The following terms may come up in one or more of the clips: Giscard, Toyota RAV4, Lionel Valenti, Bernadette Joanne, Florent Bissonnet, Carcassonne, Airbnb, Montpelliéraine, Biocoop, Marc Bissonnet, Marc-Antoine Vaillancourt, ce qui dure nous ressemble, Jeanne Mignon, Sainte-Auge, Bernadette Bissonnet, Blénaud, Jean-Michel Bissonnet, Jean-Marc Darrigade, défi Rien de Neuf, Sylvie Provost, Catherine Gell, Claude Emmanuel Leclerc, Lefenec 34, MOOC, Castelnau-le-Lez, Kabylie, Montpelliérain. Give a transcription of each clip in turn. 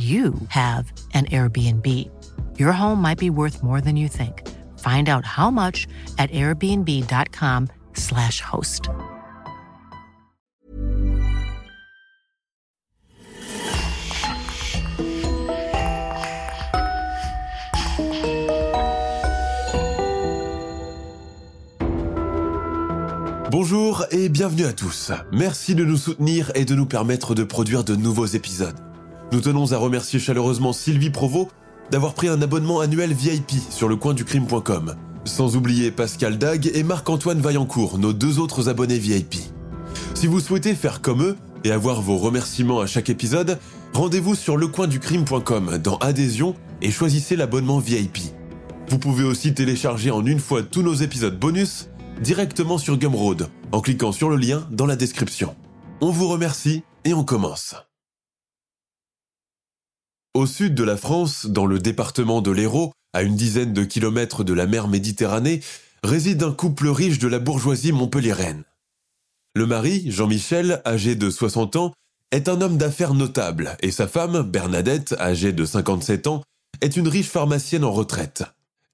you have an Airbnb. Your home might be worth more than you think. Find out how much at airbnb.com/host. Bonjour et bienvenue à tous. Merci de nous soutenir et de nous permettre de produire de nouveaux épisodes. Nous tenons à remercier chaleureusement Sylvie Provost d'avoir pris un abonnement annuel VIP sur lecoinducrime.com, sans oublier Pascal Dag et Marc-Antoine Vaillancourt, nos deux autres abonnés VIP. Si vous souhaitez faire comme eux et avoir vos remerciements à chaque épisode, rendez-vous sur lecoinducrime.com dans Adhésion et choisissez l'abonnement VIP. Vous pouvez aussi télécharger en une fois tous nos épisodes bonus directement sur Gumroad en cliquant sur le lien dans la description. On vous remercie et on commence. Au sud de la France, dans le département de l'Hérault, à une dizaine de kilomètres de la mer Méditerranée, réside un couple riche de la bourgeoisie montpelliéraine. Le mari, Jean-Michel, âgé de 60 ans, est un homme d'affaires notable et sa femme, Bernadette, âgée de 57 ans, est une riche pharmacienne en retraite.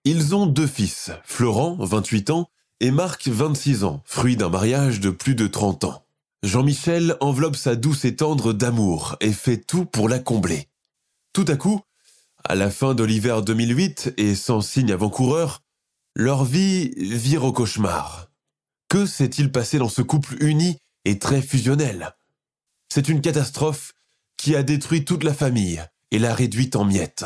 Ils ont deux fils, Florent, 28 ans, et Marc, 26 ans, fruit d'un mariage de plus de 30 ans. Jean-Michel enveloppe sa douce et tendre d'amour et fait tout pour la combler. Tout à coup, à la fin de l'hiver 2008 et sans signe avant-coureur, leur vie vire au cauchemar. Que s'est-il passé dans ce couple uni et très fusionnel ? C'est une catastrophe qui a détruit toute la famille et l'a réduite en miettes.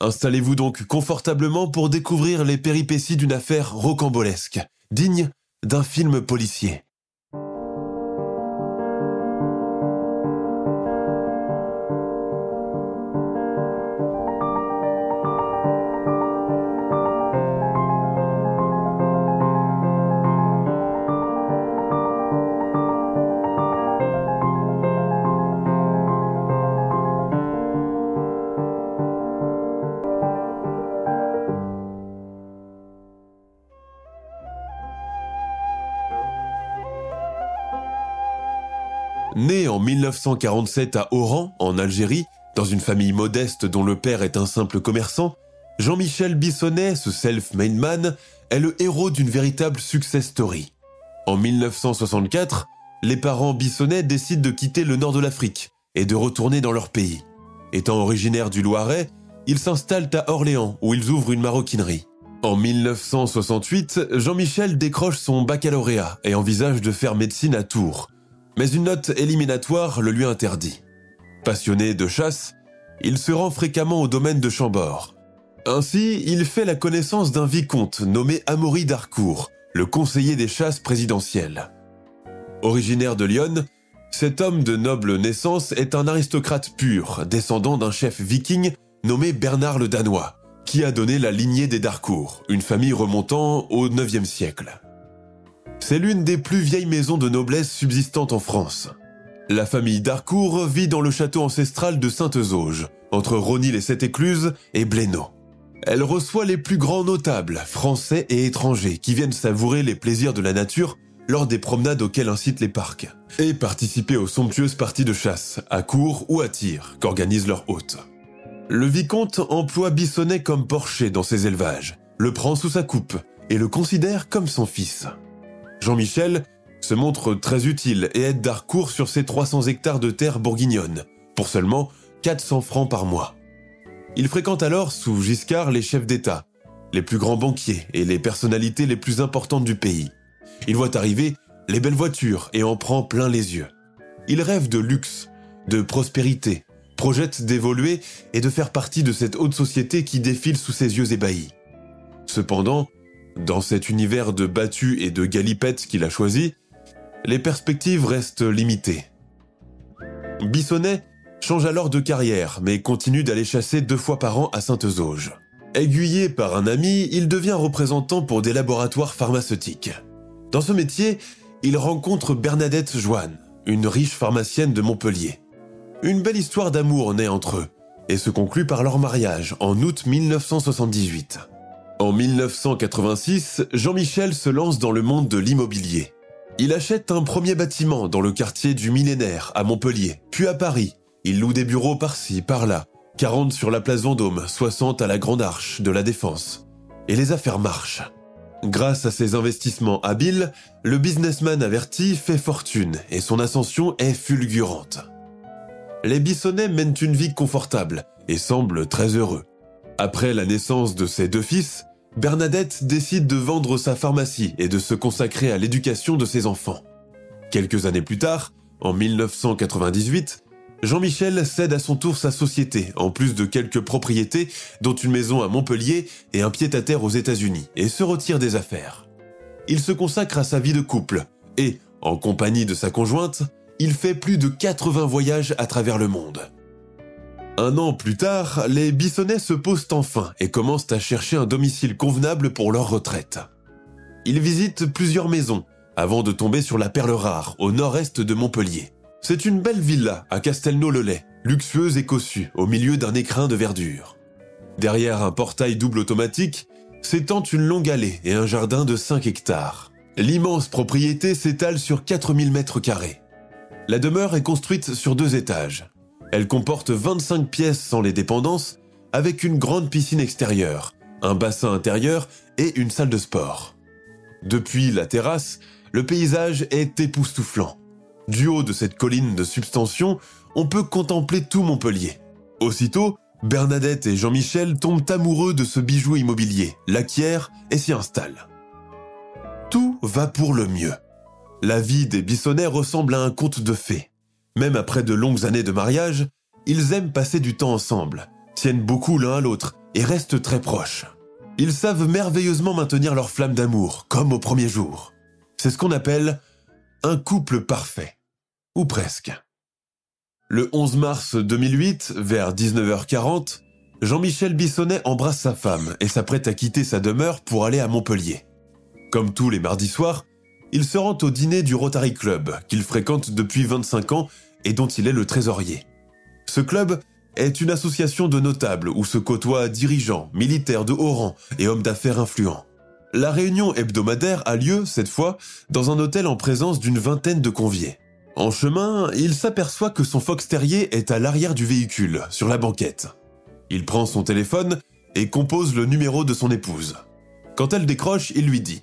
Installez-vous donc confortablement pour découvrir les péripéties d'une affaire rocambolesque, digne d'un film policier. Né en 1947 à Oran, en Algérie, dans une famille modeste dont le père est un simple commerçant, Jean-Michel Bissonnet, ce self-made man, est le héros d'une véritable success story. En 1964, les parents Bissonnet décident de quitter le nord de l'Afrique et de retourner dans leur pays. Étant originaires du Loiret, ils s'installent à Orléans où ils ouvrent une maroquinerie. En 1968, Jean-Michel décroche son baccalauréat et envisage de faire médecine à Tours. Mais une note éliminatoire le lui interdit. Passionné de chasse, il se rend fréquemment au domaine de Chambord. Ainsi, il fait la connaissance d'un vicomte nommé Amaury d'Harcourt, le conseiller des chasses présidentielles. Originaire de Lyon, cet homme de noble naissance est un aristocrate pur, descendant d'un chef viking nommé Bernard le Danois, qui a donné la lignée des d'Harcourt, une famille remontant au IXe siècle. C'est l'une des plus vieilles maisons de noblesse subsistantes en France. La famille d'Harcourt vit dans le château ancestral de Sainte-Auge, entre Ronny les 7 écluses et Blénaud. Elle reçoit les plus grands notables, français et étrangers, qui viennent savourer les plaisirs de la nature lors des promenades auxquelles incitent les parcs, et participer aux somptueuses parties de chasse, à courre ou à tir, qu'organisent leurs hôtes. Le vicomte emploie Bissonnet comme porcher dans ses élevages, le prend sous sa coupe et le considère comme son fils. Jean-Michel se montre très utile et aide d'Harcourt sur ses 300 hectares de terre bourguignonne, pour seulement 400 francs par mois. Il fréquente alors, sous Giscard, les chefs d'État, les plus grands banquiers et les personnalités les plus importantes du pays. Il voit arriver les belles voitures et en prend plein les yeux. Il rêve de luxe, de prospérité, projette d'évoluer et de faire partie de cette haute société qui défile sous ses yeux ébahis. Cependant, dans cet univers de battues et de galipettes qu'il a choisi, les perspectives restent limitées. Bissonnet change alors de carrière, mais continue d'aller chasser 2 fois par an à Sainte-Auge. Aiguillé par un ami, il devient représentant pour des laboratoires pharmaceutiques. Dans ce métier, il rencontre Bernadette Joanne, une riche pharmacienne de Montpellier. Une belle histoire d'amour naît entre eux, et se conclut par leur mariage en août 1978. En 1986, Jean-Michel se lance dans le monde de l'immobilier. Il achète un premier bâtiment dans le quartier du Millénaire à Montpellier, puis à Paris. Il loue des bureaux par-ci, par-là, 40 sur la place Vendôme, 60 à la Grande Arche de la Défense. Et les affaires marchent. Grâce à ses investissements habiles, le businessman averti fait fortune et son ascension est fulgurante. Les Bissonnet mènent une vie confortable et semblent très heureux. Après la naissance de ses 2 fils, Bernadette décide de vendre sa pharmacie et de se consacrer à l'éducation de ses enfants. Quelques années plus tard, en 1998, Jean-Michel cède à son tour sa société, en plus de quelques propriétés, dont une maison à Montpellier et un pied-à-terre aux États-Unis, et se retire des affaires. Il se consacre à sa vie de couple et, en compagnie de sa conjointe, il fait plus de 80 voyages à travers le monde. Un an plus tard, les Bissonnet se posent enfin et commencent à chercher un domicile convenable pour leur retraite. Ils visitent plusieurs maisons avant de tomber sur la Perle Rare, au nord-est de Montpellier. C'est une belle villa à Castelnau-le-Lez, luxueuse et cossue, au milieu d'un écrin de verdure. Derrière un portail double automatique, s'étend une longue allée et un jardin de 5 hectares. L'immense propriété s'étale sur 4000 mètres carrés. La demeure est construite sur 2 étages. Elle comporte 25 pièces sans les dépendances, avec une grande piscine extérieure, un bassin intérieur et une salle de sport. Depuis la terrasse, le paysage est époustouflant. Du haut de cette colline de substantion, on peut contempler tout Montpellier. Aussitôt, Bernadette et Jean-Michel tombent amoureux de ce bijou immobilier, l'acquièrent et s'y installent. Tout va pour le mieux. La vie des Bissonnet ressemble à un conte de fées. Même après de longues années de mariage, ils aiment passer du temps ensemble, tiennent beaucoup l'un à l'autre et restent très proches. Ils savent merveilleusement maintenir leur flamme d'amour, comme au premier jour. C'est ce qu'on appelle un couple parfait. Ou presque. Le 11 mars 2008, vers 19h40, Jean-Michel Bissonnet embrasse sa femme et s'apprête à quitter sa demeure pour aller à Montpellier. Comme tous les mardis soirs, il se rend au dîner du Rotary Club, qu'il fréquente depuis 25 ans et dont il est le trésorier. Ce club est une association de notables où se côtoient dirigeants, militaires de haut rang et hommes d'affaires influents. La réunion hebdomadaire a lieu, cette fois, dans un hôtel en présence d'une 20aine de conviés. En chemin, il s'aperçoit que son Fox Terrier est à l'arrière du véhicule, sur la banquette. Il prend son téléphone et compose le numéro de son épouse. Quand elle décroche, il lui dit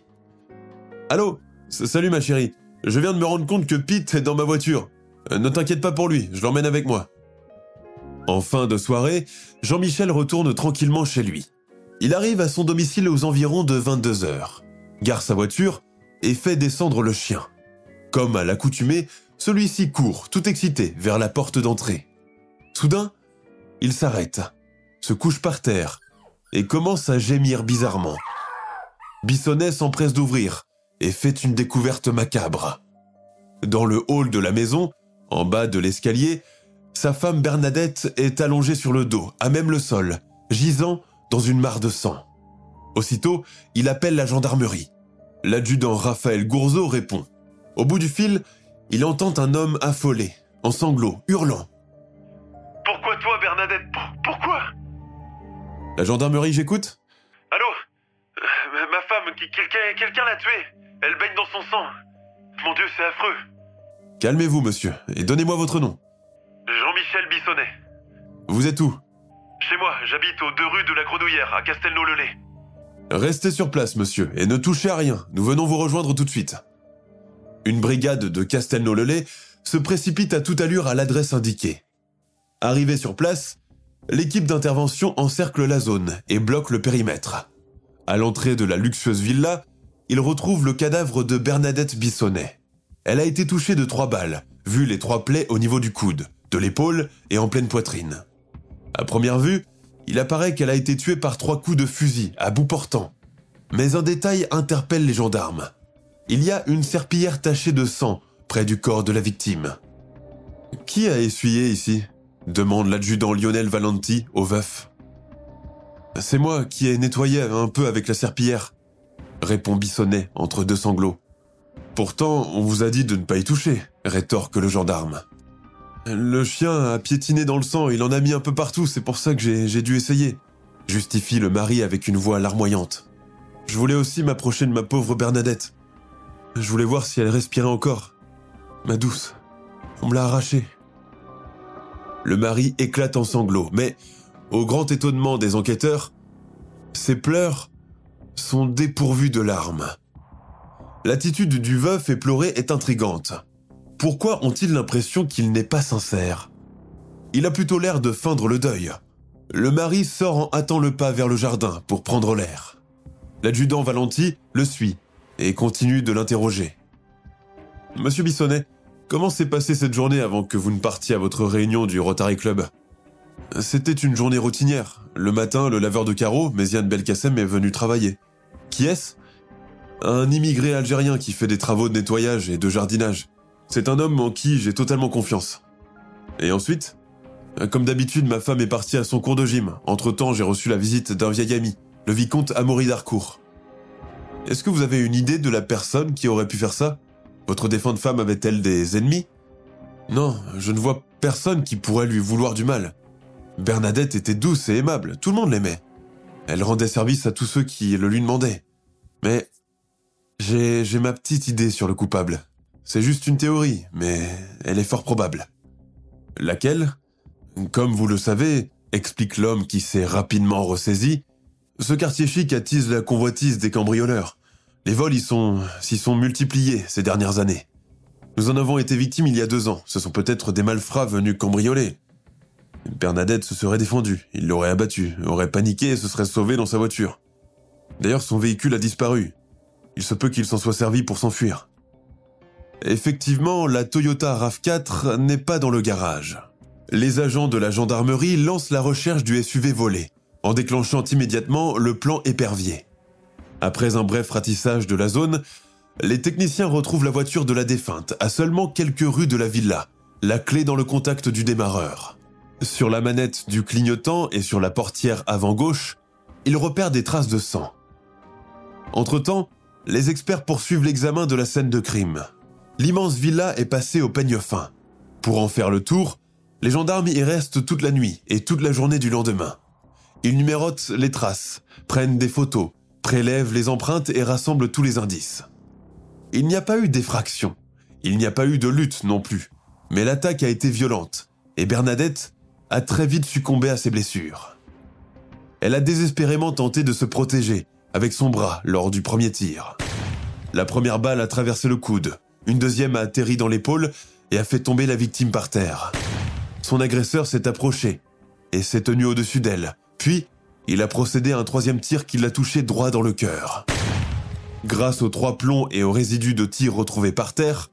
« Allô, salut ma chérie, je viens de me rendre compte que Pete est dans ma voiture. Ne t'inquiète pas pour lui, je l'emmène avec moi. » En fin de soirée, Jean-Michel retourne tranquillement chez lui. Il arrive à son domicile aux environs de 22h, gare sa voiture et fait descendre le chien. Comme à l'accoutumée, celui-ci court, tout excité, vers la porte d'entrée. Soudain, il s'arrête, se couche par terre et commence à gémir bizarrement. Bissonnet s'empresse d'ouvrir et fait une découverte macabre. Dans le hall de la maison, en bas de l'escalier, sa femme Bernadette est allongée sur le dos, à même le sol, gisant dans une mare de sang. Aussitôt, il appelle la gendarmerie. L'adjudant Raphaël Gourzo répond. Au bout du fil, il entend un homme affolé, en sanglots, hurlant. « Pourquoi toi, Bernadette ? Pourquoi ?» La gendarmerie, j'écoute. « Allô ? Ma femme, quelqu'un l'a tuée. Elle baigne dans son sang. Mon Dieu, c'est affreux. »« Calmez-vous, monsieur, et donnez-moi votre nom. »« Jean-Michel Bissonnet. » »« Vous êtes où ? » Chez moi, j'habite aux 2 rues de la Grenouillère, à Castelnau-le-Lez. Restez sur place, monsieur, et ne touchez à rien. Nous venons vous rejoindre tout de suite. Une brigade de Castelnau-le-Lez se précipite à toute allure à l'adresse indiquée. Arrivée sur place, l'équipe d'intervention encercle la zone et bloque le périmètre. À l'entrée de la luxueuse villa, ils retrouvent le cadavre de Bernadette Bissonnet. Elle a été touchée de 3 balles, vu les 3 plaies au niveau du coude, de l'épaule et en pleine poitrine. À première vue, il apparaît qu'elle a été tuée par 3 coups de fusil, à bout portant. Mais un détail interpelle les gendarmes. Il y a une serpillière tachée de sang près du corps de la victime. « Qui a essuyé ici » demande l'adjudant Lionel Valenti au veuf. « C'est moi qui ai nettoyé un peu avec la serpillière, » répond Bissonnet entre deux sanglots. « Pourtant, on vous a dit de ne pas y toucher, » rétorque le gendarme. « Le chien a piétiné dans le sang, il en a mis un peu partout, c'est pour ça que j'ai dû essayer, » justifie le mari avec une voix larmoyante. « Je voulais aussi m'approcher de ma pauvre Bernadette. Je voulais voir si elle respirait encore. Ma douce, on me l'a arrachée. » Le mari éclate en sanglots, mais, au grand étonnement des enquêteurs, ses pleurs sont dépourvus de larmes. L'attitude du veuf éploré est intrigante. Pourquoi ont-ils l'impression qu'il n'est pas sincère ? Il a plutôt l'air de feindre le deuil. Le mari sort en hâtant le pas vers le jardin pour prendre l'air. L'adjudant Valenti le suit et continue de l'interroger. « Monsieur Bissonnet, comment s'est passée cette journée avant que vous ne partiez à votre réunion du Rotary Club ? » ?»« C'était une journée routinière. Le matin, le laveur de carreaux, Méziane Belkacem, est venu travailler. » « Qui est-ce ? » ?»« Un immigré algérien qui fait des travaux de nettoyage et de jardinage. C'est un homme en qui j'ai totalement confiance. » « Et ensuite ? » « Comme d'habitude, ma femme est partie à son cours de gym. Entre-temps, j'ai reçu la visite d'un vieil ami, le vicomte Amaury d'Harcourt. » « Est-ce que vous avez une idée de la personne qui aurait pu faire ça ? Votre défunte femme avait-elle des ennemis ? Non, je ne vois personne qui pourrait lui vouloir du mal. Bernadette était douce et aimable, tout le monde l'aimait. Elle rendait service à tous ceux qui le lui demandaient. Mais j'ai ma petite idée sur le coupable. C'est juste une théorie, mais elle est fort probable. » « Laquelle ? Comme vous le savez, explique l'homme qui s'est rapidement ressaisi, ce quartier chic attise la convoitise des cambrioleurs. Les vols s'y sont multipliés ces dernières années. Nous en avons été victimes il y a 2 ans. Ce sont peut-être des malfrats venus cambrioler. Bernadette se serait défendue, il l'aurait abattue, aurait paniqué et se serait sauvée dans sa voiture. D'ailleurs, son véhicule a disparu. Il se peut qu'il s'en soit servi pour s'enfuir. Effectivement, la Toyota RAV4 n'est pas dans le garage. Les agents de la gendarmerie lancent la recherche du SUV volé, en déclenchant immédiatement le plan épervier. Après un bref ratissage de la zone, les techniciens retrouvent la voiture de la défunte, à seulement quelques rues de la villa, la clé dans le contact du démarreur. Sur la manette du clignotant et sur la portière avant-gauche, ils repèrent des traces de sang. Entre-temps, les experts poursuivent l'examen de la scène de crime. L'immense villa est passée au peigne fin. Pour en faire le tour, les gendarmes y restent toute la nuit et toute la journée du lendemain. Ils numérotent les traces, prennent des photos, prélève les empreintes et rassemble tous les indices. Il n'y a pas eu d'effraction, il n'y a pas eu de lutte non plus, mais l'attaque a été violente et Bernadette a très vite succombé à ses blessures. Elle a désespérément tenté de se protéger avec son bras lors du premier tir. La première balle a traversé le coude, une deuxième a atterri dans l'épaule et a fait tomber la victime par terre. Son agresseur s'est approché et s'est tenu au-dessus d'elle, puis il a procédé à un 3e tir qui l'a touché droit dans le cœur. Grâce aux 3 plombs et aux résidus de tirs retrouvés par terre,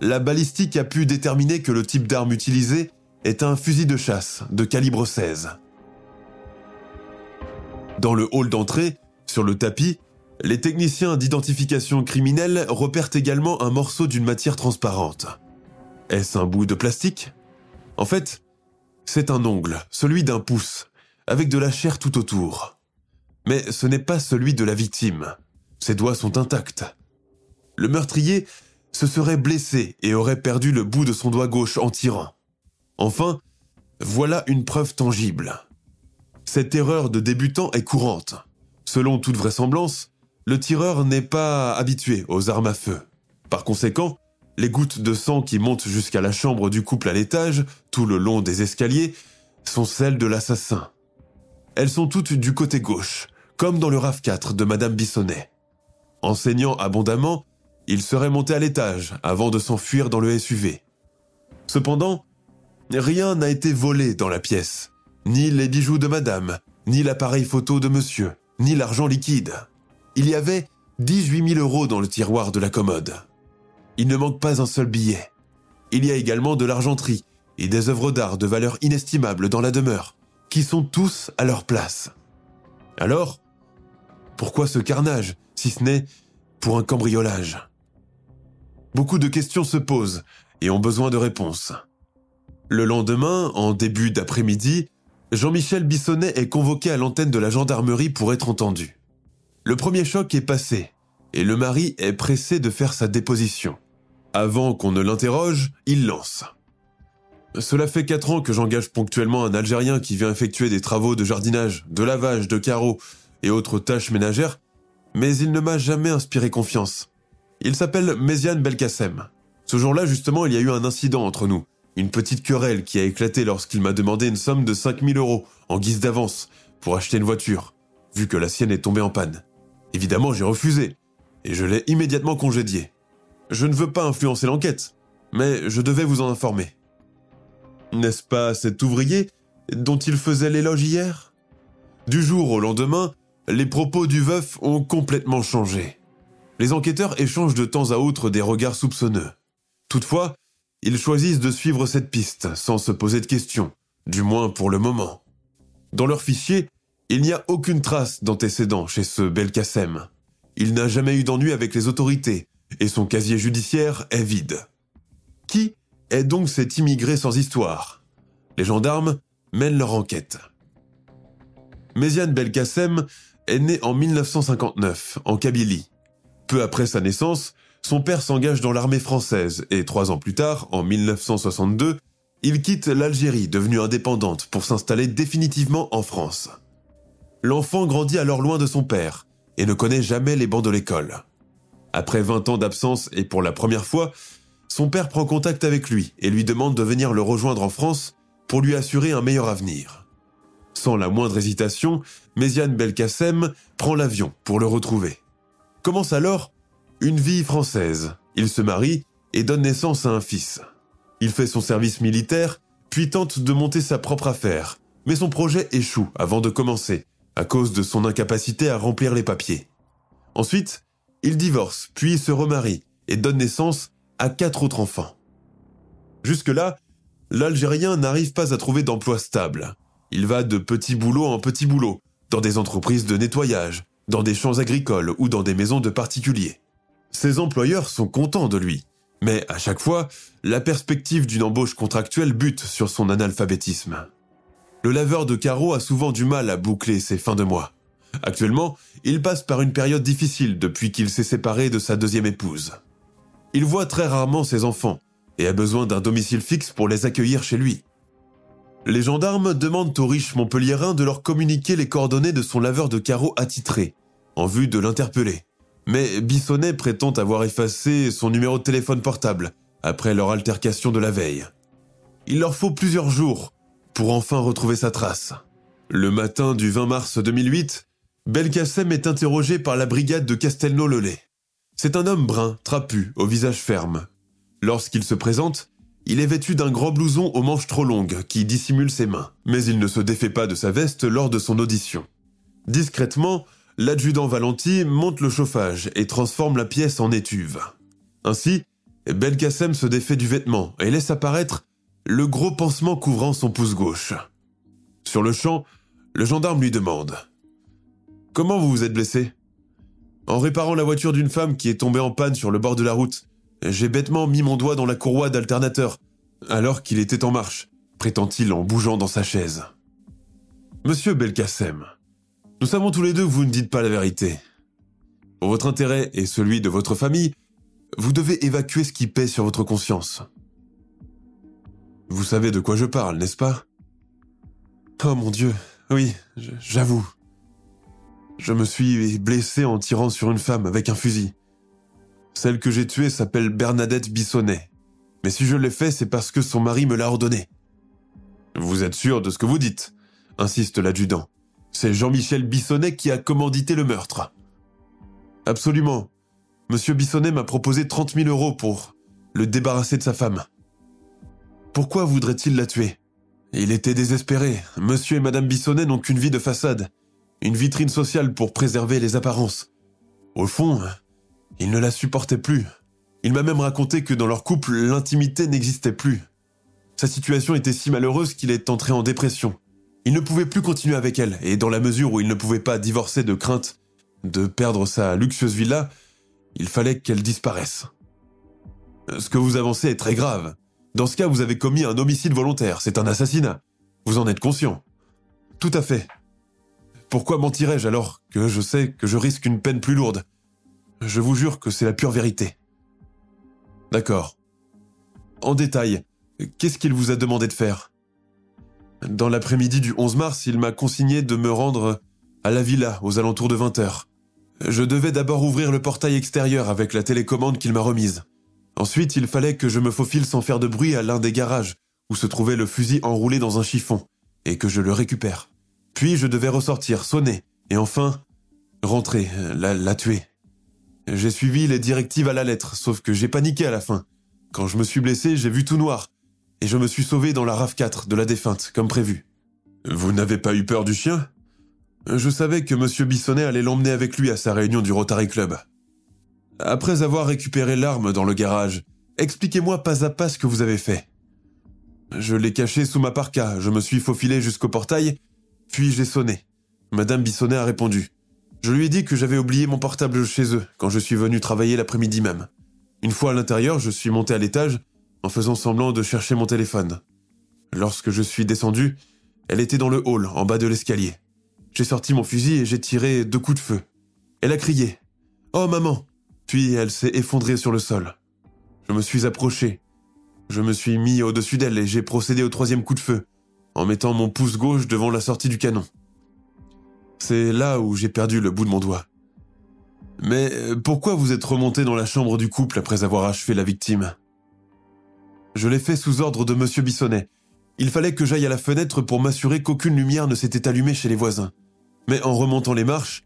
la balistique a pu déterminer que le type d'arme utilisé est un fusil de chasse de calibre 16. Dans le hall d'entrée, sur le tapis, les techniciens d'identification criminelle repèrent également un morceau d'une matière transparente. Est-ce un bout de plastique ? En fait, c'est un ongle, celui d'un pouce, avec de la chair tout autour. Mais ce n'est pas celui de la victime. Ses doigts sont intacts. Le meurtrier se serait blessé et aurait perdu le bout de son doigt gauche en tirant. Enfin, voilà une preuve tangible. Cette erreur de débutant est courante. Selon toute vraisemblance, le tireur n'est pas habitué aux armes à feu. Par conséquent, les gouttes de sang qui montent jusqu'à la chambre du couple à l'étage, tout le long des escaliers, sont celles de l'assassin. Elles sont toutes du côté gauche, comme dans le RAV4 de Madame Bissonnet. En saignant abondamment, il serait monté à l'étage avant de s'enfuir dans le SUV. Cependant, rien n'a été volé dans la pièce. Ni les bijoux de Madame, ni l'appareil photo de Monsieur, ni l'argent liquide. Il y avait 18 000 € dans le tiroir de la commode. Il ne manque pas un seul billet. Il y a également de l'argenterie et des œuvres d'art de valeur inestimable dans la demeure, qui sont tous à leur place. Alors, pourquoi ce carnage, si ce n'est pour un cambriolage ? Beaucoup de questions se posent et ont besoin de réponses. Le lendemain, en début d'après-midi, Jean-Michel Bissonnet est convoqué à l'antenne de la gendarmerie pour être entendu. Le premier choc est passé et le mari est pressé de faire sa déposition. Avant qu'on ne l'interroge, il lance. « Cela fait 4 ans que j'engage ponctuellement un Algérien qui vient effectuer des travaux de jardinage, de lavage, de carreaux et autres tâches ménagères, mais il ne m'a jamais inspiré confiance. Il s'appelle Méziane Belkacem. Ce jour-là, justement, il y a eu un incident entre nous. Une petite querelle qui a éclaté lorsqu'il m'a demandé une somme de 5 000 € en guise d'avance pour acheter une voiture, vu que la sienne est tombée en panne. Évidemment, j'ai refusé et je l'ai immédiatement congédié. Je ne veux pas influencer l'enquête, mais je devais vous en informer. » N'est-ce pas cet ouvrier dont il faisait l'éloge hier ? Du jour au lendemain, les propos du veuf ont complètement changé. Les enquêteurs échangent de temps à autre des regards soupçonneux. Toutefois, ils choisissent de suivre cette piste sans se poser de questions, du moins pour le moment. Dans leur fichier, il n'y a aucune trace d'antécédent chez ce Belkacem. Il n'a jamais eu d'ennui avec les autorités et son casier judiciaire est vide. Qui est donc cet immigré sans histoire ? Les gendarmes mènent leur enquête. Méziane Belkacem est née en 1959, en Kabylie. Peu après sa naissance, son père s'engage dans l'armée française et 3 ans plus tard, en 1962, il quitte l'Algérie, devenue indépendante, pour s'installer définitivement en France. L'enfant grandit alors loin de son père et ne connaît jamais les bancs de l'école. Après 20 ans d'absence et pour la première fois, son père prend contact avec lui et lui demande de venir le rejoindre en France pour lui assurer un meilleur avenir. Sans la moindre hésitation, Méziane Belkacem prend l'avion pour le retrouver. Commence alors une vie française. Il se marie et donne naissance à un fils. Il fait son service militaire, puis tente de monter sa propre affaire, mais son projet échoue avant de commencer, à cause de son incapacité à remplir les papiers. Ensuite, il divorce, puis se remarie et donne naissance à 4 autres enfants. Jusque-là, l'Algérien n'arrive pas à trouver d'emploi stable. Il va de petit boulot en petit boulot, dans des entreprises de nettoyage, dans des champs agricoles ou dans des maisons de particuliers. Ses employeurs sont contents de lui, mais à chaque fois, la perspective d'une embauche contractuelle bute sur son analphabétisme. Le laveur de carreaux a souvent du mal à boucler ses fins de mois. Actuellement, il passe par une période difficile depuis qu'il s'est séparé de sa 2e épouse. Il voit très rarement ses enfants et a besoin d'un domicile fixe pour les accueillir chez lui. Les gendarmes demandent aux riches Montpelliérains de leur communiquer les coordonnées de son laveur de carreaux attitré, en vue de l'interpeller. Mais Bissonnet prétend avoir effacé son numéro de téléphone portable après leur altercation de la veille. Il leur faut plusieurs jours pour enfin retrouver sa trace. Le matin du 20 mars 2008, Belkacem est interrogé par la brigade de Castelnau-le-Lez. C'est un homme brun, trapu, au visage ferme. Lorsqu'il se présente, il est vêtu d'un grand blouson aux manches trop longues qui dissimule ses mains, mais il ne se défait pas de sa veste lors de son audition. Discrètement, l'adjudant Valenti monte le chauffage et transforme la pièce en étuve. Ainsi, Belkacem se défait du vêtement et laisse apparaître le gros pansement couvrant son pouce gauche. Sur le champ, le gendarme lui demande « Comment vous vous êtes blessé ? » « En réparant la voiture d'une femme qui est tombée en panne sur le bord de la route, j'ai bêtement mis mon doigt dans la courroie d'alternateur, alors qu'il était en marche, » prétend-il en bougeant dans sa chaise. « Monsieur Belkacem, nous savons tous les deux que vous ne dites pas la vérité. Pour votre intérêt et celui de votre famille, vous devez évacuer ce qui pèse sur votre conscience. Vous savez de quoi je parle, n'est-ce pas ? » ?»« Oh mon Dieu, oui, j'avoue. » Je me suis blessé en tirant sur une femme avec un fusil. Celle que j'ai tuée s'appelle Bernadette Bissonnet. Mais si je l'ai fait, c'est parce que son mari me l'a ordonné. Vous êtes sûr de ce que vous dites ? Insiste l'adjudant. C'est Jean-Michel Bissonnet qui a commandité le meurtre. Absolument. Monsieur Bissonnet m'a proposé 30 000 € pour le débarrasser de sa femme. Pourquoi voudrait-il la tuer ? Il était désespéré. Monsieur et madame Bissonnet n'ont qu'une vie de façade. Une vitrine sociale pour préserver les apparences. Au fond, il ne la supportait plus. Il m'a même raconté que dans leur couple, l'intimité n'existait plus. Sa situation était si malheureuse qu'il est entré en dépression. Il ne pouvait plus continuer avec elle, et dans la mesure où il ne pouvait pas divorcer de crainte de perdre sa luxueuse villa, il fallait qu'elle disparaisse. Ce que vous avancez est très grave. Dans ce cas, vous avez commis un homicide volontaire, c'est un assassinat. Vous en êtes conscient. Tout à fait. Pourquoi mentirais-je alors que je sais que je risque une peine plus lourde? Je vous jure que c'est la pure vérité. D'accord. En détail, qu'est-ce qu'il vous a demandé de faire? Dans l'après-midi du 11 mars, il m'a consigné de me rendre à la villa aux alentours de 20h. Je devais d'abord ouvrir le portail extérieur avec la télécommande qu'il m'a remise. Ensuite, il fallait que je me faufile sans faire de bruit à l'un des garages où se trouvait le fusil enroulé dans un chiffon et que je le récupère. Puis je devais ressortir, sonner et enfin rentrer, la tuer. J'ai suivi les directives à la lettre, sauf que j'ai paniqué à la fin. Quand je me suis blessé, j'ai vu tout noir et je me suis sauvé dans la RAV4 de la défunte, comme prévu. Vous n'avez pas eu peur du chien ? Je savais que M. Bissonnet allait l'emmener avec lui à sa réunion du Rotary Club. Après avoir récupéré l'arme dans le garage, expliquez-moi pas à pas ce que vous avez fait. Je l'ai caché sous ma parka, je me suis faufilé jusqu'au portail, puis j'ai sonné. Madame Bissonnet a répondu. Je lui ai dit que j'avais oublié mon portable chez eux quand je suis venu travailler l'après-midi même. Une fois à l'intérieur, je suis monté à l'étage en faisant semblant de chercher mon téléphone. Lorsque je suis descendu, elle était dans le hall, en bas de l'escalier. J'ai sorti mon fusil et j'ai tiré 2 coups de feu. Elle a crié « Oh maman !» Puis elle s'est effondrée sur le sol. Je me suis approché. Je me suis mis au-dessus d'elle et j'ai procédé au 3e coup de feu, en mettant mon pouce gauche devant la sortie du canon. C'est là où j'ai perdu le bout de mon doigt. Mais pourquoi vous êtes remonté dans la chambre du couple après avoir achevé la victime ? Je l'ai fait sous ordre de M. Bissonnet. Il fallait que j'aille à la fenêtre pour m'assurer qu'aucune lumière ne s'était allumée chez les voisins. Mais en remontant les marches,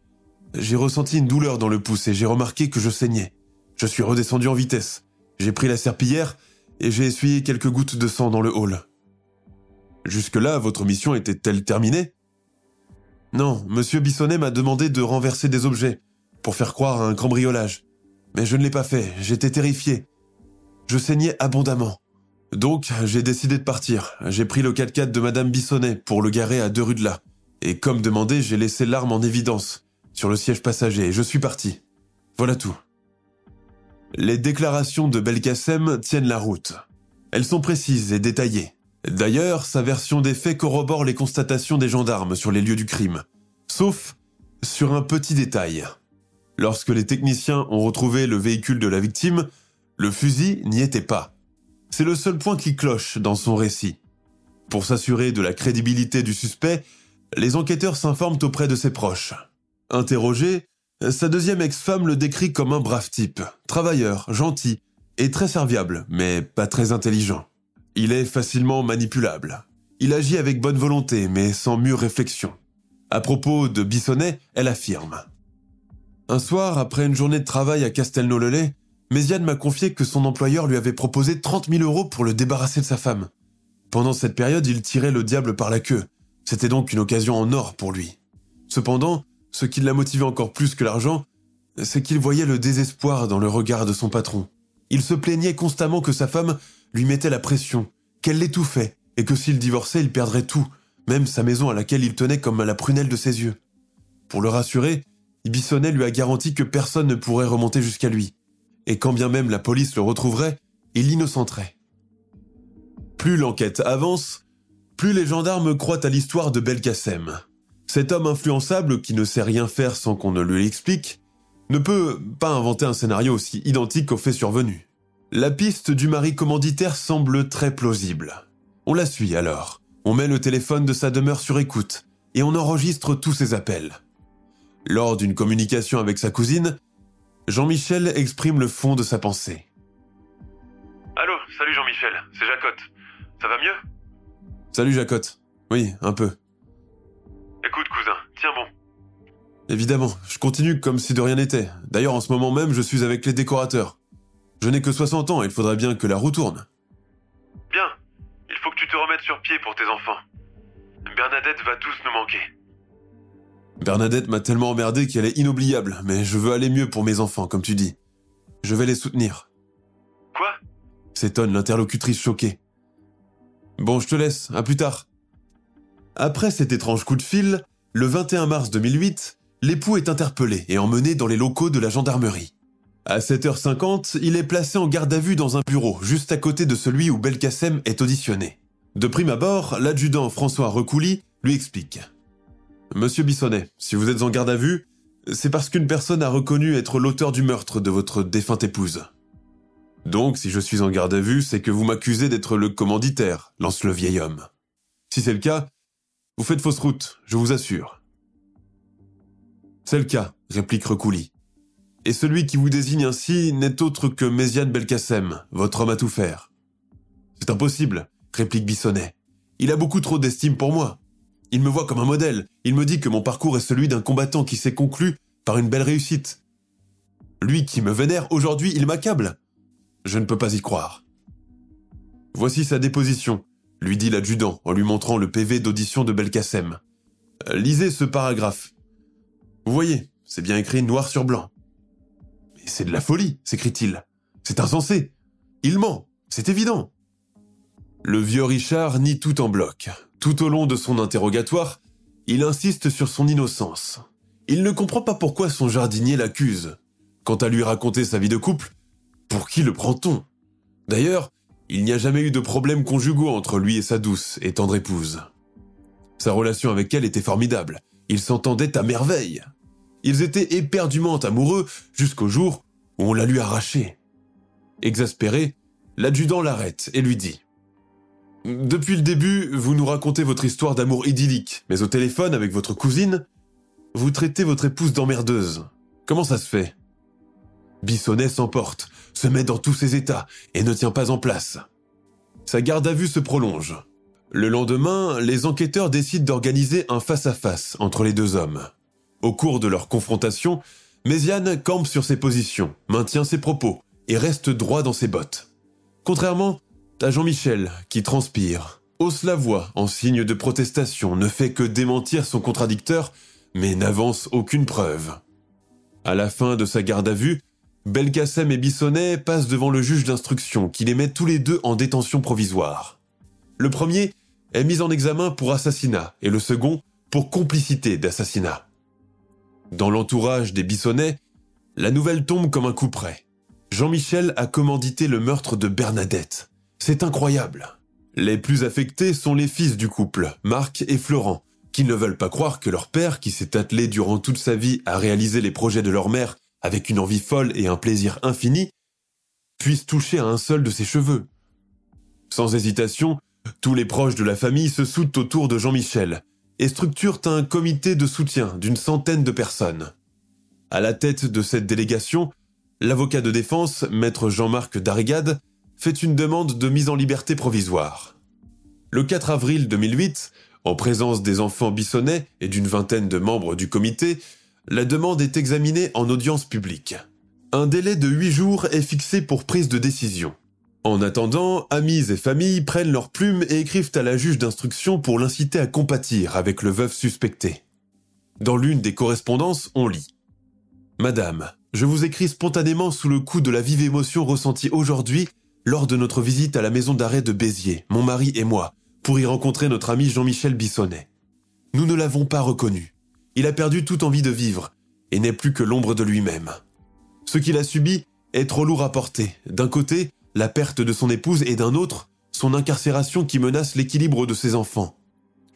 j'ai ressenti une douleur dans le pouce et j'ai remarqué que je saignais. Je suis redescendu en vitesse. J'ai pris la serpillière et j'ai essuyé quelques gouttes de sang dans le hall. Jusque-là, votre mission était-elle terminée ? Non, M. Bissonnet m'a demandé de renverser des objets pour faire croire à un cambriolage. Mais je ne l'ai pas fait, j'étais terrifié. Je saignais abondamment. Donc, j'ai décidé de partir. J'ai pris le 4x4 de Madame Bissonnet pour le garer à 2 rues de là. Et comme demandé, j'ai laissé l'arme en évidence sur le siège passager et je suis parti. Voilà tout. Les déclarations de Belkacem tiennent la route. Elles sont précises et détaillées. D'ailleurs, sa version des faits corrobore les constatations des gendarmes sur les lieux du crime. Sauf sur un petit détail. Lorsque les techniciens ont retrouvé le véhicule de la victime, le fusil n'y était pas. C'est le seul point qui cloche dans son récit. Pour s'assurer de la crédibilité du suspect, les enquêteurs s'informent auprès de ses proches. Interrogé, sa 2e ex-femme le décrit comme un brave type, travailleur, gentil et très serviable, mais pas très intelligent. Il est facilement manipulable. Il agit avec bonne volonté, mais sans mûre réflexion. À propos de Bissonnet, elle affirme. Un soir, après une journée de travail à Castelnau-le-Lez, Méziane m'a confié que son employeur lui avait proposé 30 000 € pour le débarrasser de sa femme. Pendant cette période, il tirait le diable par la queue. C'était donc une occasion en or pour lui. Cependant, ce qui l'a motivé encore plus que l'argent, c'est qu'il voyait le désespoir dans le regard de son patron. Il se plaignait constamment que sa femme lui mettait la pression, qu'elle l'étouffait, et que s'il divorçait, il perdrait tout, même sa maison à laquelle il tenait comme à la prunelle de ses yeux. Pour le rassurer, Bissonnet lui a garanti que personne ne pourrait remonter jusqu'à lui. Et quand bien même la police le retrouverait, il l'innocenterait. Plus l'enquête avance, plus les gendarmes croient à l'histoire de Belkacem. Cet homme influençable, qui ne sait rien faire sans qu'on ne lui explique, ne peut pas inventer un scénario aussi identique aux faits survenus. La piste du mari commanditaire semble très plausible. On la suit alors. On met le téléphone de sa demeure sur écoute et on enregistre tous ses appels. Lors d'une communication avec sa cousine, Jean-Michel exprime le fond de sa pensée. « Allô, salut Jean-Michel, c'est Jacotte. Ça va mieux ?»« Salut Jacotte. Oui, un peu. »« Écoute cousin, tiens bon. »« Évidemment, je continue comme si de rien n'était. D'ailleurs, en ce moment même, je suis avec les décorateurs. Je n'ai que 60 ans, il faudrait bien que la roue tourne. »« Bien, il faut que tu te remettes sur pied pour tes enfants. Bernadette va tous nous manquer. » Bernadette m'a tellement emmerdé qu'elle est inoubliable, mais je veux aller mieux pour mes enfants, comme tu dis. Je vais les soutenir. Quoi ? S'étonne l'interlocutrice choquée. Bon, je te laisse, à plus tard. Après cet étrange coup de fil, le 21 mars 2008, l'époux est interpellé et emmené dans les locaux de la gendarmerie. À 7h50, il est placé en garde à vue dans un bureau, juste à côté de celui où Belkacem est auditionné. De prime abord, l'adjudant François Recouli lui explique. « Monsieur Bissonnet, si vous êtes en garde à vue, c'est parce qu'une personne a reconnu être l'auteur du meurtre de votre défunte épouse. » « Donc, si je suis en garde à vue, c'est que vous m'accusez d'être le commanditaire, lance le vieil homme. Si c'est le cas, vous faites fausse route, je vous assure. »« C'est le cas, » réplique Recouli. « Et celui qui vous désigne ainsi n'est autre que Méziane Belkacem, votre homme à tout faire. »« C'est impossible, » réplique Bissonnet. « Il a beaucoup trop d'estime pour moi. Il me voit comme un modèle, il me dit que mon parcours est celui d'un combattant qui s'est conclu par une belle réussite. Lui qui me vénère, aujourd'hui, il m'accable. » Je ne peux pas y croire. Voici sa déposition, lui dit l'adjudant en lui montrant le PV d'audition de Belkacem. Lisez ce paragraphe. Vous voyez, c'est bien écrit noir sur blanc. Mais c'est de la folie, s'écrie-t-il. C'est insensé. Il ment, c'est évident. Le vieux Richard nie tout en bloc. Tout au long de son interrogatoire, il insiste sur son innocence. Il ne comprend pas pourquoi son jardinier l'accuse. Quant à lui raconter sa vie de couple, pour qui le prend-on ? D'ailleurs, il n'y a jamais eu de problèmes conjugaux entre lui et sa douce et tendre épouse. Sa relation avec elle était formidable. Ils s'entendaient à merveille. Ils étaient éperdument amoureux jusqu'au jour où on la lui arrachait. Exaspéré, l'adjudant l'arrête et lui dit « Depuis le début, vous nous racontez votre histoire d'amour idyllique, mais au téléphone avec votre cousine, vous traitez votre épouse d'emmerdeuse. Comment ça se fait ?» Bissonnet s'emporte, se met dans tous ses états et ne tient pas en place. Sa garde à vue se prolonge. Le lendemain, les enquêteurs décident d'organiser un face-à-face entre les deux hommes. Au cours de leur confrontation, Méziane campe sur ses positions, maintient ses propos et reste droit dans ses bottes. Contrairement à Jean-Michel, qui transpire, hausse la voix en signe de protestation, ne fait que démentir son contradicteur, mais n'avance aucune preuve. À la fin de sa garde à vue, Belkacem et Bissonnet passent devant le juge d'instruction qui les met tous les deux en détention provisoire. Le premier est mis en examen pour assassinat et le second pour complicité d'assassinat. Dans l'entourage des Bissonnet, la nouvelle tombe comme un coup près. Jean-Michel a commandité le meurtre de Bernadette. C'est incroyable. Les plus affectés sont les fils du couple, Marc et Florent, qui ne veulent pas croire que leur père, qui s'est attelé durant toute sa vie à réaliser les projets de leur mère, avec une envie folle et un plaisir infini, puisse toucher à un seul de ses cheveux. Sans hésitation, tous les proches de la famille se soudent autour de Jean-Michel et structurent un comité de soutien d'100 de personnes. À la tête de cette délégation, l'avocat de défense, maître Jean-Marc Darrigade, fait une demande de mise en liberté provisoire. Le 4 avril 2008, en présence des enfants Bissonnet et d'20 de membres du comité, la demande est examinée en audience publique. Un délai de 8 jours est fixé pour prise de décision. En attendant, amis et familles prennent leurs plumes et écrivent à la juge d'instruction pour l'inciter à compatir avec le veuf suspecté. Dans l'une des correspondances, on lit « Madame, je vous écris spontanément sous le coup de la vive émotion ressentie aujourd'hui lors de notre visite à la maison d'arrêt de Béziers, mon mari et moi, pour y rencontrer notre ami Jean-Michel Bissonnet. Nous ne l'avons pas reconnu. Il a perdu toute envie de vivre et n'est plus que l'ombre de lui-même. Ce qu'il a subi est trop lourd à porter. D'un côté, la perte de son épouse et d'un autre, son incarcération qui menace l'équilibre de ses enfants.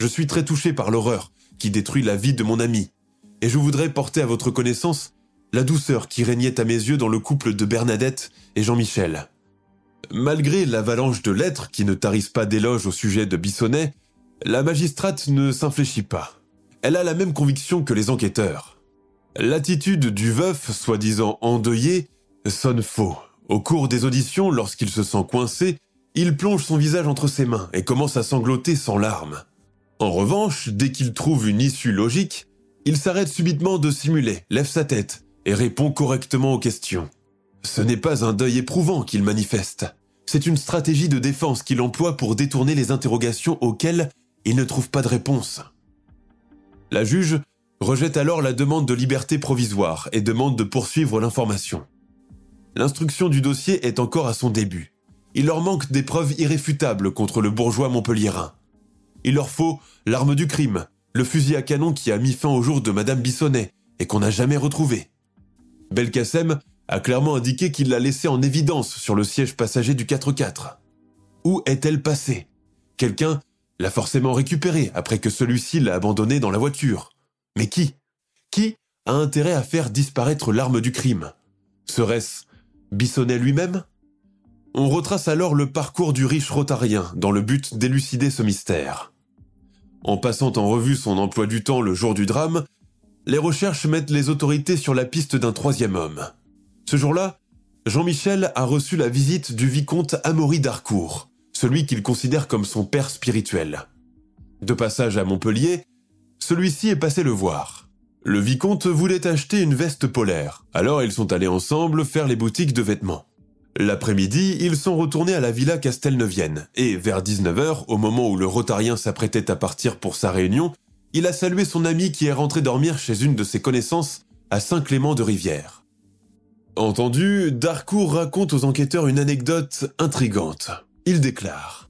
Je suis très touché par l'horreur qui détruit la vie de mon ami et je voudrais porter à votre connaissance la douceur qui régnait à mes yeux dans le couple de Bernadette et Jean-Michel. Malgré l'avalanche de lettres qui ne tarissent pas d'éloges au sujet de Bissonnet, la magistrate ne s'infléchit pas. Elle a la même conviction que les enquêteurs. L'attitude du veuf, soi-disant endeuillé, sonne faux. Au cours des auditions, lorsqu'il se sent coincé, il plonge son visage entre ses mains et commence à sangloter sans larmes. En revanche, dès qu'il trouve une issue logique, il s'arrête subitement de simuler, lève sa tête et répond correctement aux questions. Ce n'est pas un deuil éprouvant qu'il manifeste. C'est une stratégie de défense qu'il emploie pour détourner les interrogations auxquelles il ne trouve pas de réponse. La juge rejette alors la demande de liberté provisoire et demande de poursuivre l'information. L'instruction du dossier est encore à son début. Il leur manque des preuves irréfutables contre le bourgeois montpelliérain. Il leur faut l'arme du crime, le fusil à canon qui a mis fin au jour de Madame Bissonnet et qu'on n'a jamais retrouvé. Belkacem a clairement indiqué qu'il l'a laissée en évidence sur le siège passager du 4x4. Où est-elle passée ? Quelqu'un l'a forcément récupérée après que celui-ci l'a abandonnée dans la voiture. Mais qui a intérêt à faire disparaître l'arme du crime ? Serait-ce Bissonnet lui-même ? On retrace alors le parcours du riche rotarien dans le but d'élucider ce mystère. En passant en revue son emploi du temps le jour du drame, les recherches mettent les autorités sur la piste d'un troisième homme. Ce jour-là, Jean-Michel a reçu la visite du vicomte Amaury d'Harcourt, celui qu'il considère comme son père spirituel. De passage à Montpellier, celui-ci est passé le voir. Le vicomte voulait acheter une veste polaire, alors ils sont allés ensemble faire les boutiques de vêtements. L'après-midi, ils sont retournés à la villa Castelneuvienne, et vers 19h, au moment où le rotarien s'apprêtait à partir pour sa réunion, il a salué son ami qui est rentré dormir chez une de ses connaissances à Saint-Clément-de-Rivière. Entendu, D'Harcourt raconte aux enquêteurs une anecdote intrigante. Il déclare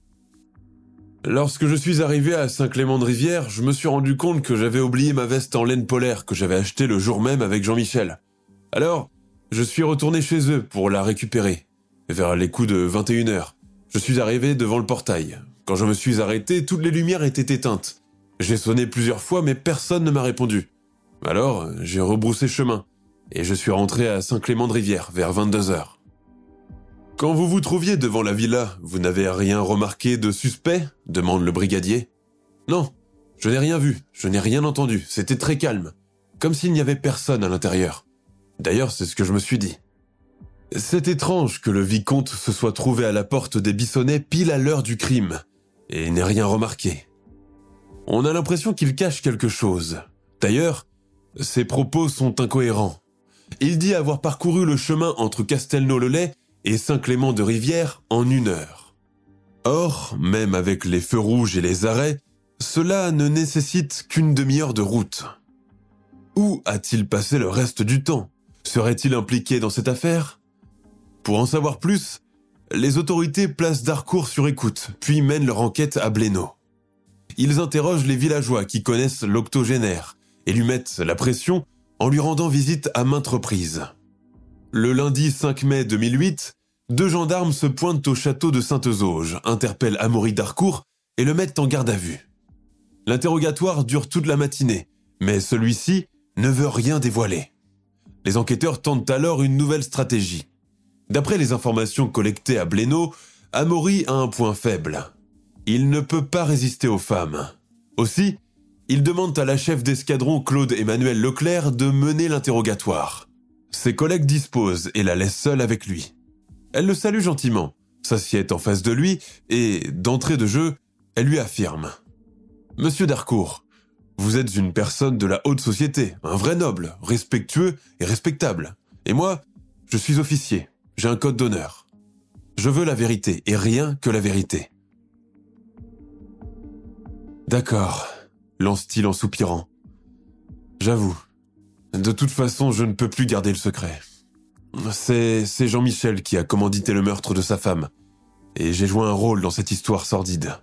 « Lorsque je suis arrivé à Saint-Clément-de-Rivière, je me suis rendu compte que j'avais oublié ma veste en laine polaire que j'avais achetée le jour même avec Jean-Michel. Alors, je suis retourné chez eux pour la récupérer. Vers les coups de 21h, je suis arrivé devant le portail. Quand je me suis arrêté, toutes les lumières étaient éteintes. J'ai sonné plusieurs fois, mais personne ne m'a répondu. Alors, j'ai rebroussé chemin. Et je suis rentré à Saint-Clément-de-Rivière vers 22h. Quand vous vous trouviez devant la villa, vous n'avez rien remarqué de suspect ? Demande le brigadier. Non, je n'ai rien vu, je n'ai rien entendu, c'était très calme, comme s'il n'y avait personne à l'intérieur. D'ailleurs, c'est ce que je me suis dit. C'est étrange que le vicomte se soit trouvé à la porte des Bissonnet pile à l'heure du crime, et n'ait rien remarqué. On a l'impression qu'il cache quelque chose. D'ailleurs, ses propos sont incohérents. Il dit avoir parcouru le chemin entre Castelnau-le-Lez et Saint-Clément-de-Rivière en 1 heure. Or, même avec les feux rouges et les arrêts, cela ne nécessite qu'une demi-heure de route. Où a-t-il passé le reste du temps ? Serait-il impliqué dans cette affaire ? Pour en savoir plus, les autorités placent D'Harcourt sur écoute, puis mènent leur enquête à Blénaud. Ils interrogent les villageois qui connaissent l'octogénaire et lui mettent la pression en lui rendant visite à maintes reprises. Le lundi 5 mai 2008, 2 gendarmes se pointent au château de Sainte-Auge, interpellent Amaury d'Harcourt et le mettent en garde à vue. L'interrogatoire dure toute la matinée, mais celui-ci ne veut rien dévoiler. Les enquêteurs tentent alors une nouvelle stratégie. D'après les informations collectées à Blénaud, Amaury a un point faible. Il ne peut pas résister aux femmes. Aussi, il demande à la chef d'escadron Claude Emmanuel Leclerc de mener l'interrogatoire. Ses collègues disposent et la laissent seule avec lui. Elle le salue gentiment, s'assied en face de lui et, d'entrée de jeu, elle lui affirme « Monsieur D'Harcourt, vous êtes une personne de la haute société, un vrai noble, respectueux et respectable. Et moi, je suis officier, j'ai un code d'honneur. Je veux la vérité et rien que la vérité. » « D'accord. » lance-t-il en soupirant. « J'avoue, de toute façon, je ne peux plus garder le secret. C'est Jean-Michel qui a commandité le meurtre de sa femme, et j'ai joué un rôle dans cette histoire sordide.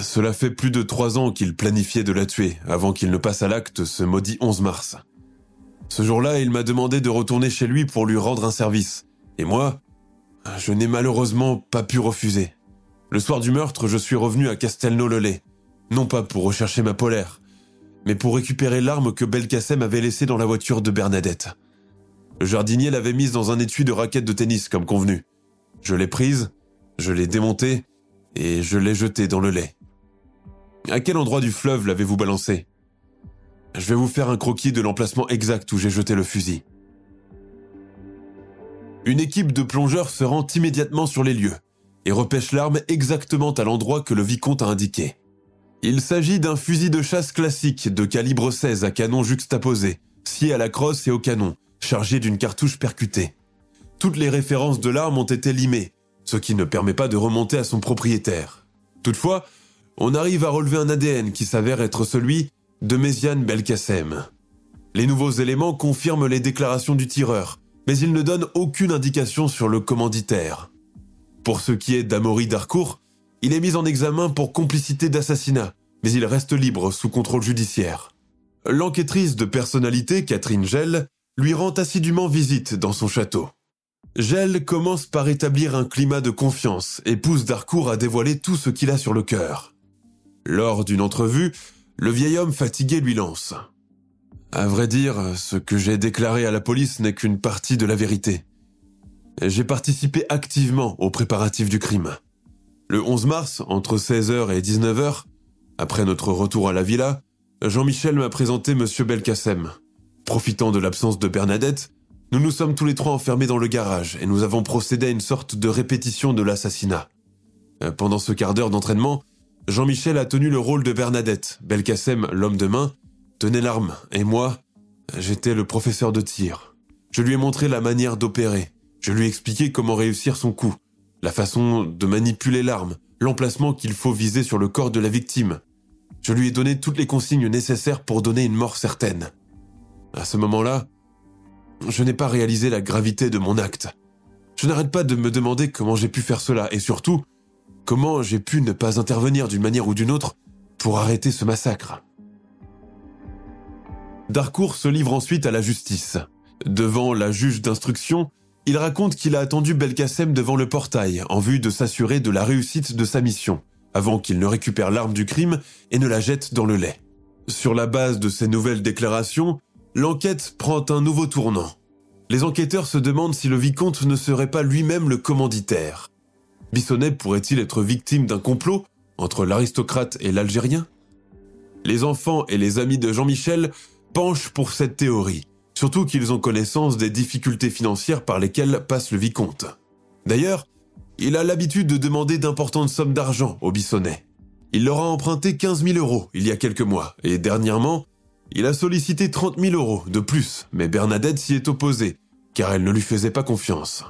Cela fait plus de 3 ans qu'il planifiait de la tuer, avant qu'il ne passe à l'acte ce maudit 11 mars. Ce jour-là, il m'a demandé de retourner chez lui pour lui rendre un service, et moi, je n'ai malheureusement pas pu refuser. Le soir du meurtre, je suis revenu à Castelnau-le-Lez, non pas pour rechercher ma polaire, mais pour récupérer l'arme que Belkacem avait laissée dans la voiture de Bernadette. Le jardinier l'avait mise dans un étui de raquettes de tennis, comme convenu. Je l'ai prise, je l'ai démontée, et je l'ai jetée dans le lait. À quel endroit du fleuve l'avez-vous balancée ? Je vais vous faire un croquis de l'emplacement exact où j'ai jeté le fusil. Une équipe de plongeurs se rend immédiatement sur les lieux, et repêche l'arme exactement à l'endroit que le vicomte a indiqué. Il s'agit d'un fusil de chasse classique de calibre 16 à canon juxtaposé, scié à la crosse et au canon, chargé d'une cartouche percutée. Toutes les références de l'arme ont été limées, ce qui ne permet pas de remonter à son propriétaire. Toutefois, on arrive à relever un ADN qui s'avère être celui de Méziane Belkacem. Les nouveaux éléments confirment les déclarations du tireur, mais ils ne donnent aucune indication sur le commanditaire. Pour ce qui est d'Amaury d'Harcourt, il est mis en examen pour complicité d'assassinat, mais il reste libre sous contrôle judiciaire. L'enquêtrice de personnalité, Catherine Gell, lui rend assidûment visite dans son château. Gell commence par établir un climat de confiance et pousse d'Harcourt à dévoiler tout ce qu'il a sur le cœur. Lors d'une entrevue, le vieil homme fatigué lui lance « À vrai dire, ce que j'ai déclaré à la police n'est qu'une partie de la vérité. J'ai participé activement aux préparatifs du crime. Le 11 mars, entre 16h et 19h, après notre retour à la villa, Jean-Michel m'a présenté M. Belkacem. Profitant de l'absence de Bernadette, nous nous sommes tous les trois enfermés dans le garage et nous avons procédé à une sorte de répétition de l'assassinat. Pendant ce quart d'heure d'entraînement, Jean-Michel a tenu le rôle de Bernadette. Belkacem, l'homme de main, tenait l'arme et moi, j'étais le professeur de tir. Je lui ai montré la manière d'opérer. Je lui ai expliqué comment réussir son coup, la façon de manipuler l'arme, l'emplacement qu'il faut viser sur le corps de la victime. Je lui ai donné toutes les consignes nécessaires pour donner une mort certaine. À ce moment-là, je n'ai pas réalisé la gravité de mon acte. Je n'arrête pas de me demander comment j'ai pu faire cela et surtout, comment j'ai pu ne pas intervenir d'une manière ou d'une autre pour arrêter ce massacre. D'Harcourt se livre ensuite à la justice. Devant la juge d'instruction, il raconte qu'il a attendu Belkacem devant le portail en vue de s'assurer de la réussite de sa mission, avant qu'il ne récupère l'arme du crime et ne la jette dans le lait. Sur la base de ces nouvelles déclarations, l'enquête prend un nouveau tournant. Les enquêteurs se demandent si le vicomte ne serait pas lui-même le commanditaire. Bissonnet pourrait-il être victime d'un complot entre l'aristocrate et l'Algérien ? Les enfants et les amis de Jean-Michel penchent pour cette théorie. Surtout qu'ils ont connaissance des difficultés financières par lesquelles passe le vicomte. D'ailleurs, il a l'habitude de demander d'importantes sommes d'argent aux Bissonnet. Il leur a emprunté 15 000 € il y a quelques mois, et dernièrement, il a sollicité 30 000 € de plus, mais Bernadette s'y est opposée, car elle ne lui faisait pas confiance.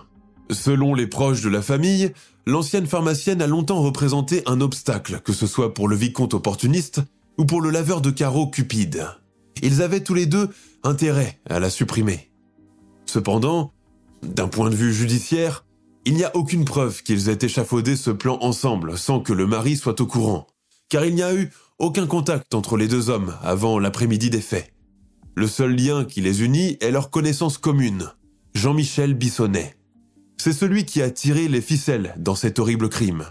Selon les proches de la famille, l'ancienne pharmacienne a longtemps représenté un obstacle, que ce soit pour le vicomte opportuniste ou pour le laveur de carreaux cupide. Ils avaient tous les deux intérêt à la supprimer. Cependant, d'un point de vue judiciaire, il n'y a aucune preuve qu'ils aient échafaudé ce plan ensemble sans que le mari soit au courant, car il n'y a eu aucun contact entre les deux hommes avant l'après-midi des faits. Le seul lien qui les unit est leur connaissance commune, Jean-Michel Bissonnet. C'est celui qui a tiré les ficelles dans cet horrible crime.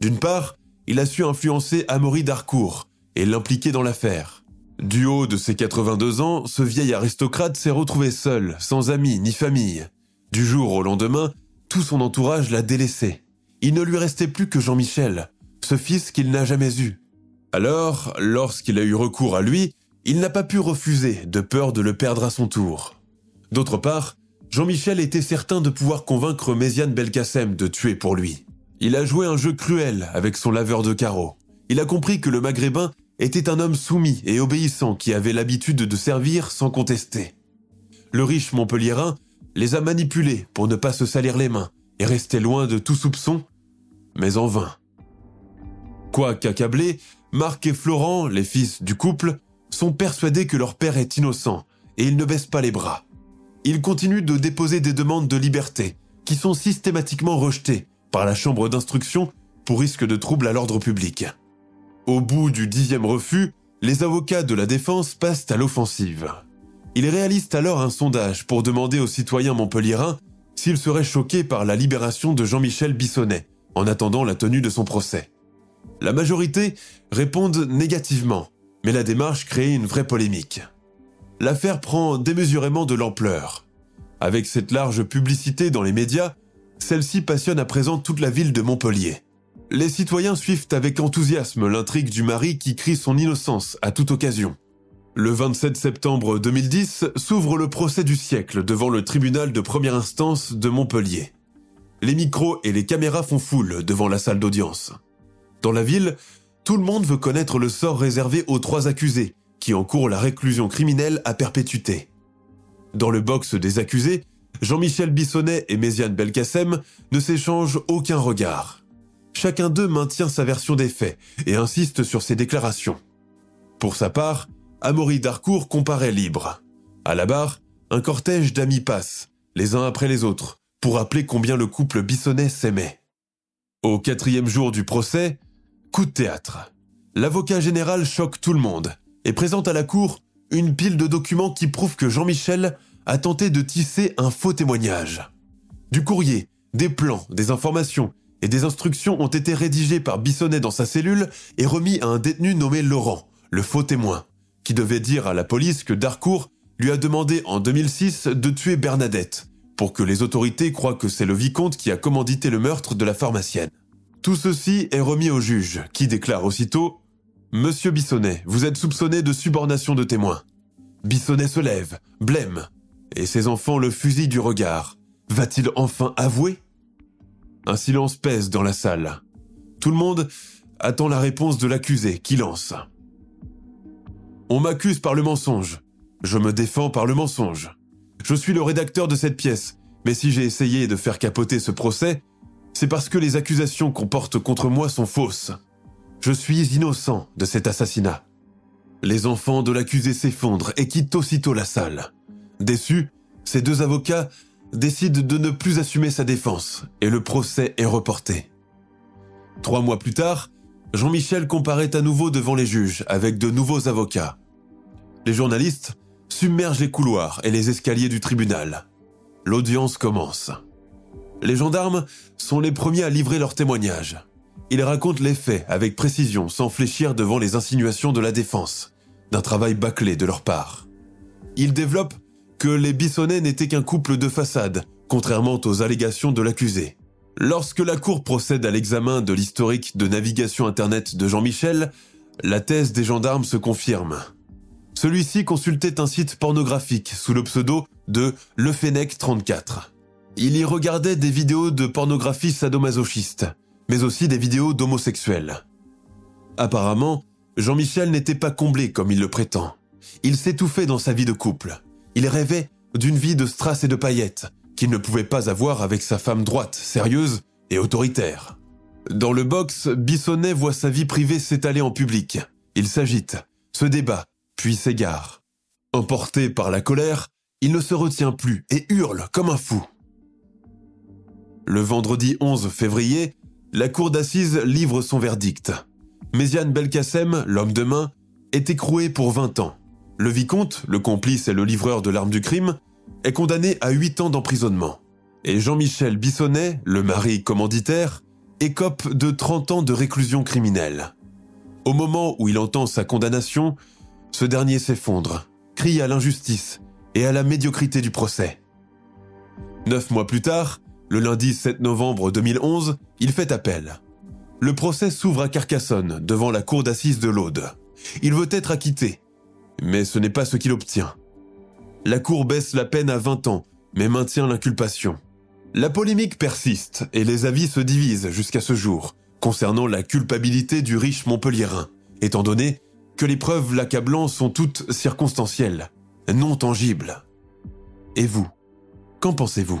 D'une part, il a su influencer Amaury d'Harcourt et l'impliquer dans l'affaire. Du haut de ses 82 ans, ce vieil aristocrate s'est retrouvé seul, sans amis ni famille. Du jour au lendemain, tout son entourage l'a délaissé. Il ne lui restait plus que Jean-Michel, ce fils qu'il n'a jamais eu. Alors, lorsqu'il a eu recours à lui, il n'a pas pu refuser, de peur de le perdre à son tour. D'autre part, Jean-Michel était certain de pouvoir convaincre Méziane Belkacem de tuer pour lui. Il a joué un jeu cruel avec son laveur de carreaux. Il a compris que le Maghrébin était un homme soumis et obéissant qui avait l'habitude de servir sans contester. Le riche Montpelliérain les a manipulés pour ne pas se salir les mains et rester loin de tout soupçon, mais en vain. Quoi qu'accablés, Marc et Florent, les fils du couple, sont persuadés que leur père est innocent et ils ne baissent pas les bras. Ils continuent de déposer des demandes de liberté qui sont systématiquement rejetées par la chambre d'instruction pour risque de trouble à l'ordre public. Au bout du 10e refus, les avocats de la défense passent à l'offensive. Ils réalisent alors un sondage pour demander aux citoyens montpelliérains s'ils seraient choqués par la libération de Jean-Michel Bissonnet, en attendant la tenue de son procès. La majorité répondent négativement, mais la démarche crée une vraie polémique. L'affaire prend démesurément de l'ampleur. Avec cette large publicité dans les médias, celle-ci passionne à présent toute la ville de Montpellier. Les citoyens suivent avec enthousiasme l'intrigue du mari qui crie son innocence à toute occasion. Le 27 septembre 2010 s'ouvre le procès du siècle devant le tribunal de première instance de Montpellier. Les micros et les caméras font foule devant la salle d'audience. Dans la ville, tout le monde veut connaître le sort réservé aux trois accusés qui encourent la réclusion criminelle à perpétuité. Dans le box des accusés, Jean-Michel Bissonnet et Méziane Belkacem ne s'échangent aucun regard. Chacun d'eux maintient sa version des faits et insiste sur ses déclarations. Pour sa part, Amaury d'Harcourt comparaît libre. À la barre, un cortège d'amis passe, les uns après les autres, pour rappeler combien le couple Bissonnet s'aimait. Au 4e jour du procès, coup de théâtre. L'avocat général choque tout le monde et présente à la cour une pile de documents qui prouvent que Jean-Michel a tenté de tisser un faux témoignage. Du courrier, des plans, des informations et des instructions ont été rédigés par Bissonnet dans sa cellule et remis à un détenu nommé Laurent, le faux témoin, qui devait dire à la police que D'Harcourt lui a demandé en 2006 de tuer Bernadette, pour que les autorités croient que c'est le vicomte qui a commandité le meurtre de la pharmacienne. Tout ceci est remis au juge, qui déclare aussitôt « Monsieur Bissonnet, vous êtes soupçonné de subornation de témoins. » Bissonnet se lève, blême, et ses enfants le fusillent du regard. Va-t-il enfin avouer ? Un silence pèse dans la salle. Tout le monde attend la réponse de l'accusé, qui lance « On m'accuse par le mensonge. Je me défends par le mensonge. Je suis le rédacteur de cette pièce, mais si j'ai essayé de faire capoter ce procès, c'est parce que les accusations qu'on porte contre moi sont fausses. Je suis innocent de cet assassinat. » Les enfants de l'accusé s'effondrent et quittent aussitôt la salle. Déçus, ces deux avocats décident de ne plus assumer sa défense et le procès est reporté. 3 mois plus tard, Jean-Michel comparaît à nouveau devant les juges avec de nouveaux avocats. Les journalistes submerge les couloirs et les escaliers du tribunal. L'audience commence. Les gendarmes sont les premiers à livrer leur témoignage. Ils racontent les faits avec précision, sans fléchir devant les insinuations de la défense, d'un travail bâclé de leur part. Ils développent que les Bissonnet n'étaient qu'un couple de façade, contrairement aux allégations de l'accusé. Lorsque la cour procède à l'examen de l'historique de navigation Internet de Jean-Michel, la thèse des gendarmes se confirme. Celui-ci consultait un site pornographique sous le pseudo de Lefenec 34. Il y regardait des vidéos de pornographie sadomasochiste, mais aussi des vidéos d'homosexuels. Apparemment, Jean-Michel n'était pas comblé comme il le prétend. Il s'étouffait dans sa vie de couple. Il rêvait d'une vie de strass et de paillettes, qu'il ne pouvait pas avoir avec sa femme droite, sérieuse et autoritaire. Dans le box, Bissonnet voit sa vie privée s'étaler en public. Il s'agite, se débat, puis s'égare. Emporté par la colère, il ne se retient plus et hurle comme un fou. Le vendredi 11 février, la cour d'assises livre son verdict. Méziane Belkacem, l'homme de main, est écroué pour 20 ans. Le vicomte, le complice et le livreur de l'arme du crime, est condamné à 8 ans d'emprisonnement. Et Jean-Michel Bissonnet, le mari commanditaire, écope de 30 ans de réclusion criminelle. Au moment où il entend sa condamnation, ce dernier s'effondre, crie à l'injustice et à la médiocrité du procès. 9 mois plus tard, le lundi 7 novembre 2011, il fait appel. Le procès s'ouvre à Carcassonne, devant la cour d'assises de l'Aude. Il veut être acquitté, mais ce n'est pas ce qu'il obtient. La cour baisse la peine à 20 ans, mais maintient l'inculpation. La polémique persiste et les avis se divisent jusqu'à ce jour, concernant la culpabilité du riche Montpelliérain, étant donné que les preuves l'accablant sont toutes circonstancielles, non tangibles. Et vous, qu'en pensez-vous ?